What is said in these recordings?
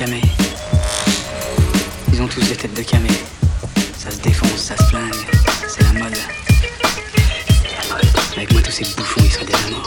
camé. Ils ont tous des têtes de camé. Ça se défonce, ça se flingue. C'est la mode. Avec moi, tous ces bouffons, ils seraient déjà morts.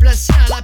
Placé à la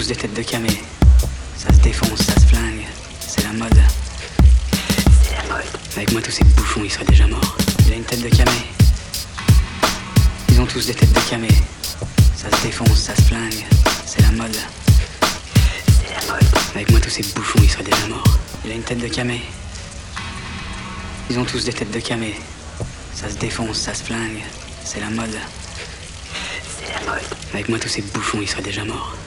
tous des têtes de camé. Ça se défonce, ça se flingue. C'est la mode. C'est la mode. Avec moi, tous ces bouffons, ils seraient déjà morts. J'ai une tête de camé. Ils ont tous des têtes de camé. Ça se défonce, ça se flingue. C'est la mode. C'est la mode. Avec moi, tous ces bouffons, ils seraient déjà morts. Il a une tête de camé. Ils ont tous des têtes de camé. Ça se défonce, ça se flingue. C'est la mode. C'est la mode. Avec moi, tous ces bouffons, ils seraient déjà morts.